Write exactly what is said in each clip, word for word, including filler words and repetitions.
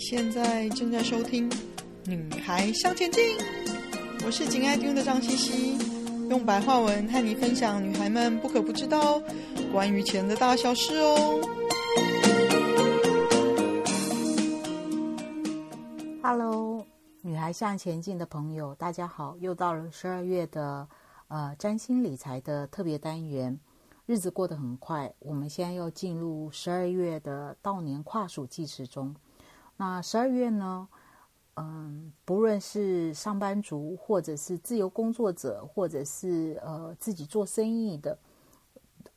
现在正在收听《女孩向前进》，我是紧爱听的张茜茜，用白话文和你分享女孩们不可不知道关于钱的大小事哦。Hello， 女孩向前进的朋友，大家好！又到了十二月的呃占星理财的特别单元。日子过得很快，我们现在要进入十二月的到年跨属计时中。那十二月呢，嗯，不论是上班族，或者是自由工作者，或者是呃自己做生意的，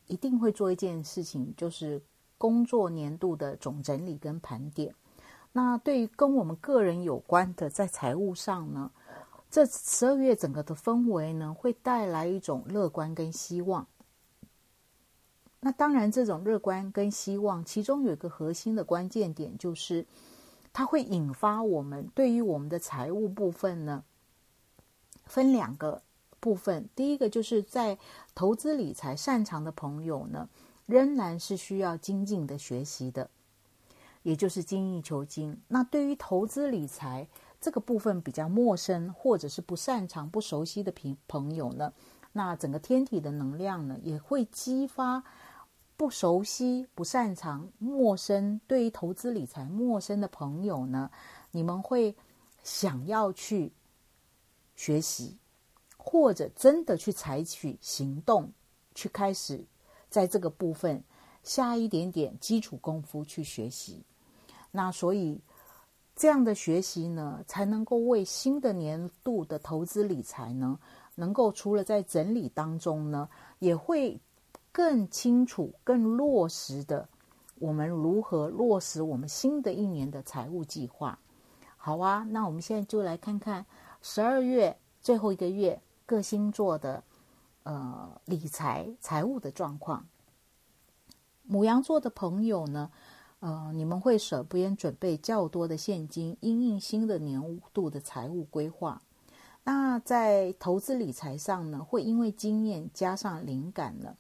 一定会做一件事情，就是工作年度的总整理跟盘点。那对于跟我们个人有关的，在财务上呢，这十二月整个的氛围呢，会带来一种乐观跟希望。那当然这种乐观跟希望其中有一个核心的关键点，就是它会引发我们对于我们的财务部分呢，分两个部分。第一个就是在投资理财擅长的朋友呢，仍然是需要精进的学习的，也就是精益求精。那对于投资理财这个部分比较陌生或者是不擅长不熟悉的朋友呢，那整个天体的能量呢，也会激发不熟悉、不擅长、陌生，对于投资理财陌生的朋友呢，你们会想要去学习，或者真的去采取行动，去开始在这个部分下一点点基础功夫去学习。那所以这样的学习呢，才能够为新的年度的投资理财呢，能够除了在整理当中呢，也会更清楚、更落实的，我们如何落实我们新的一年的财务计划。好啊，那我们现在就来看看十二月最后一个月各星座的呃理财财务的状况。牡羊座的朋友呢，呃，你们会舍不得准备较多的现金，因应新的年度的财务规划。那在投资理财上呢，会因为经验加上灵感呢，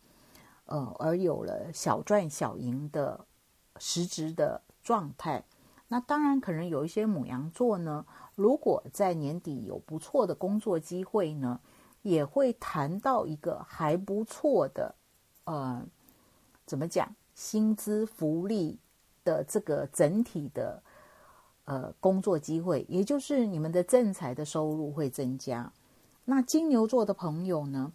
呃，而有了小赚小赢的实质的状态。那当然可能有一些牡羊座呢，如果在年底有不错的工作机会呢，也会谈到一个还不错的呃，怎么讲，薪资福利的这个整体的呃工作机会，也就是你们的正财的收入会增加。那金牛座的朋友呢，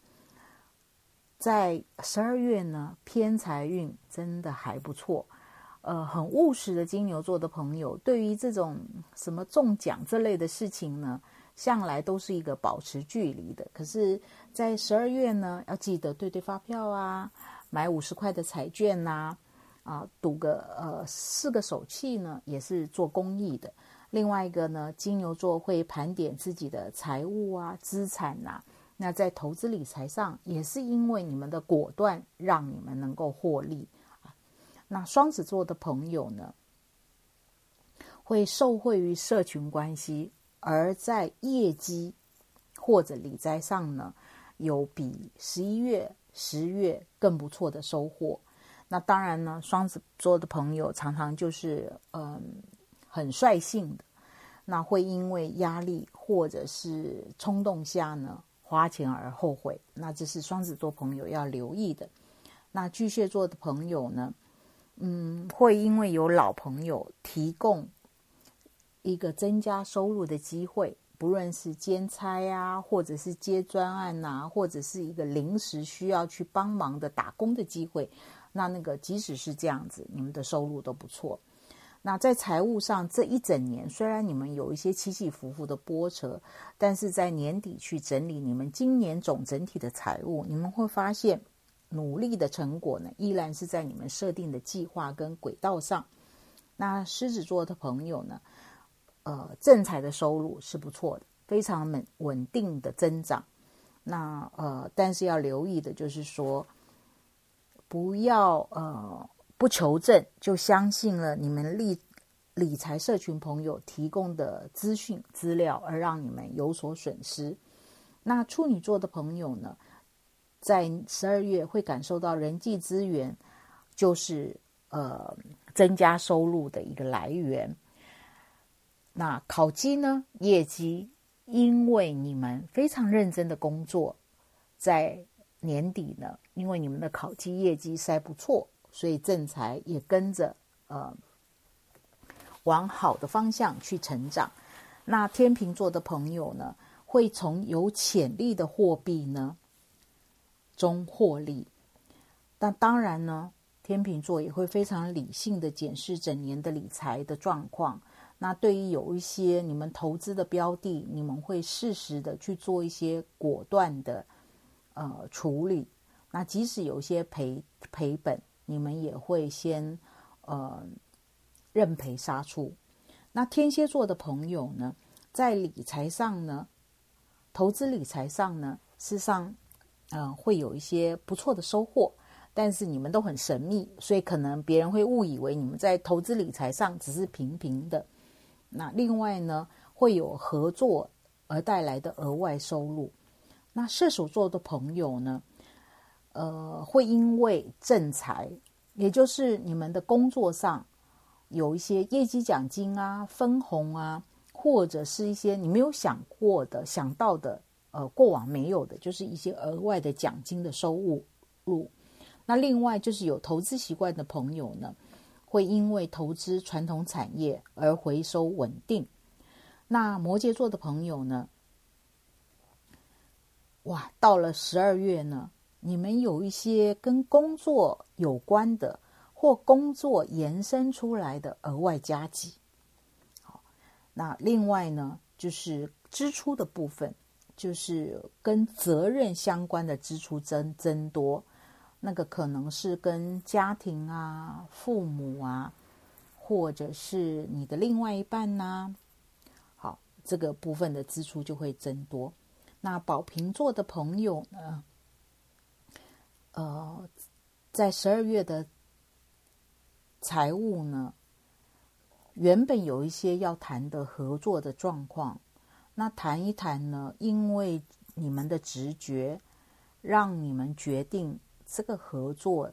在十二月呢，偏财运真的还不错，呃，很务实的金牛座的朋友，对于这种什么中奖这类的事情呢，向来都是一个保持距离的。可是，在十二月呢，要记得对对发票啊，买五十块的彩券呐、啊，啊，赌个呃四个手气呢，也是做公益的。另外一个呢，金牛座会盘点自己的财务啊、资产呐、啊。那在投资理财上，也是因为你们的果断，让你们能够获利。那双子座的朋友呢，会受惠于社群关系，而在业绩或者理财上呢，有比十一月、十月更不错的收获。那当然呢，双子座的朋友常常就是嗯很率性的，那会因为压力或者是冲动下呢，花钱而后悔，那这是双子座朋友要留意的。那巨蟹座的朋友呢，嗯，会因为有老朋友提供一个增加收入的机会，不论是兼差啊，或者是接专案啊，或者是一个临时需要去帮忙的打工的机会，那那个即使是这样子，你们的收入都不错。那在财务上，这一整年虽然你们有一些起起伏伏的波折，但是在年底去整理你们今年总整体的财务，你们会发现努力的成果呢，依然是在你们设定的计划跟轨道上。那狮子座的朋友呢，呃，正财的收入是不错的，非常稳定的增长。那呃，但是要留意的就是说，不要呃。不求证就相信了你们理理财社群朋友提供的资讯资料，而让你们有所损失。那处女座的朋友呢，在十二月会感受到人际资源就是呃增加收入的一个来源。那考绩呢，业绩因为你们非常认真的工作，在年底呢，因为你们的考绩业绩还不错，所以正财也跟着呃往好的方向去成长。那天秤座的朋友呢，会从有潜力的货币呢中获利。那当然呢，天秤座也会非常理性的检视整年的理财的状况。那对于有一些你们投资的标的，你们会适时的去做一些果断的呃处理。那即使有些赔赔本，你们也会先呃认赔杀出。那天蝎座的朋友呢，在理财上呢，投资理财上呢，事实上呃会有一些不错的收获，但是你们都很神秘，所以可能别人会误以为你们在投资理财上只是平平的。那另外呢，会有合作而带来的额外收入。那射手座的朋友呢，呃，会因为正财，也就是你们的工作上有一些业绩奖金啊、分红啊，或者是一些你没有想过的、想到的，呃，过往没有的，就是一些额外的奖金的收入。那另外就是有投资习惯的朋友呢，会因为投资传统产业而回收稳定。那摩羯座的朋友呢，哇，到了十二月呢，你们有一些跟工作有关的或工作延伸出来的额外加急。好，那另外呢，就是支出的部分，就是跟责任相关的支出增增多，那个可能是跟家庭啊、父母啊，或者是你的另外一半啊，好，这个部分的支出就会增多。那宝瓶座的朋友呢，呃，在十二月的财务呢，原本有一些要谈的合作的状况，那谈一谈呢，因为你们的直觉让你们决定这个合作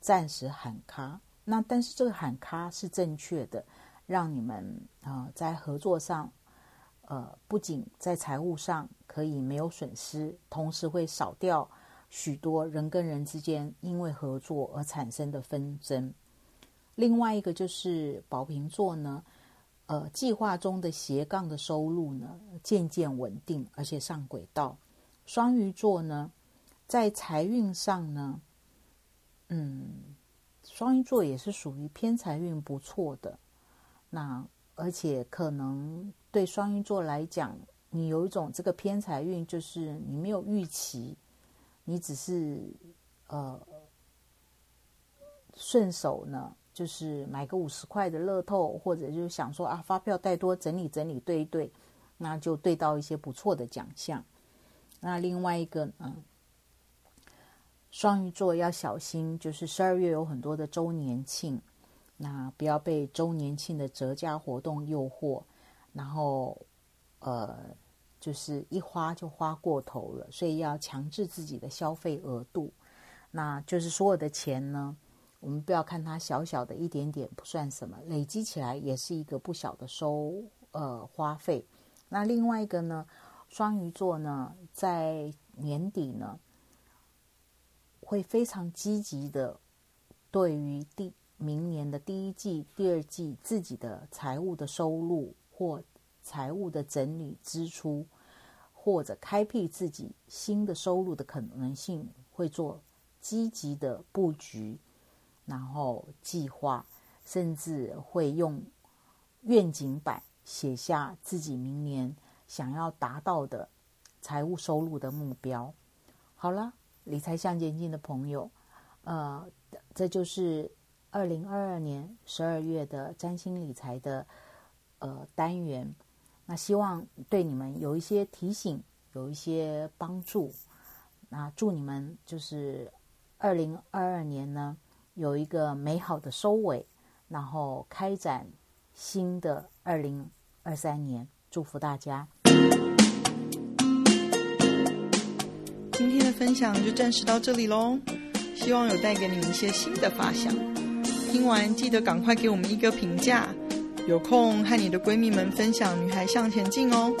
暂时喊卡，那但是这个喊卡是正确的，让你们啊、呃、在合作上，呃，不仅在财务上可以没有损失，同时会少掉许多人跟人之间因为合作而产生的纷争。另外一个就是宝瓶座呢，呃，计划中的斜杠的收入呢渐渐稳定，而且上轨道。双鱼座呢，在财运上呢，嗯，双鱼座也是属于偏财运不错的。那而且可能对双鱼座来讲，你有一种这个偏财运，就是你没有预期，你只是呃顺手呢，就是买个五十块的乐透，或者就是想说啊，发票带多整理整理对一对，那就对到一些不错的奖项。那另外一个，嗯，双鱼座要小心，就是十二月有很多的周年庆，那不要被周年庆的折价活动诱惑，然后呃，就是一花就花过头了，所以要强制自己的消费额度。那就是所有的钱呢，我们不要看它小小的一点点不算什么，累积起来也是一个不小的收呃花费。那另外一个呢，双鱼座呢，在年底呢，会非常积极的对于第明年的第一季、第二季自己的财务的收入或财务的整理支出，或者开辟自己新的收入的可能性，会做积极的布局。然后计划，甚至会用愿景板写下自己明年想要达到的财务收入的目标。好了，理财向前进的朋友，呃，这就是二零二二年十二月的占星理财的呃单元。那希望对你们有一些提醒，有一些帮助。那祝你们就是二零二二年呢，有一个美好的收尾，然后开展新的二零二三年，祝福大家。今天的分享就暂时到这里咯，希望有带给你们一些新的发想。听完记得赶快给我们一个评价，有空和你的闺蜜们分享《女孩向前进》哦。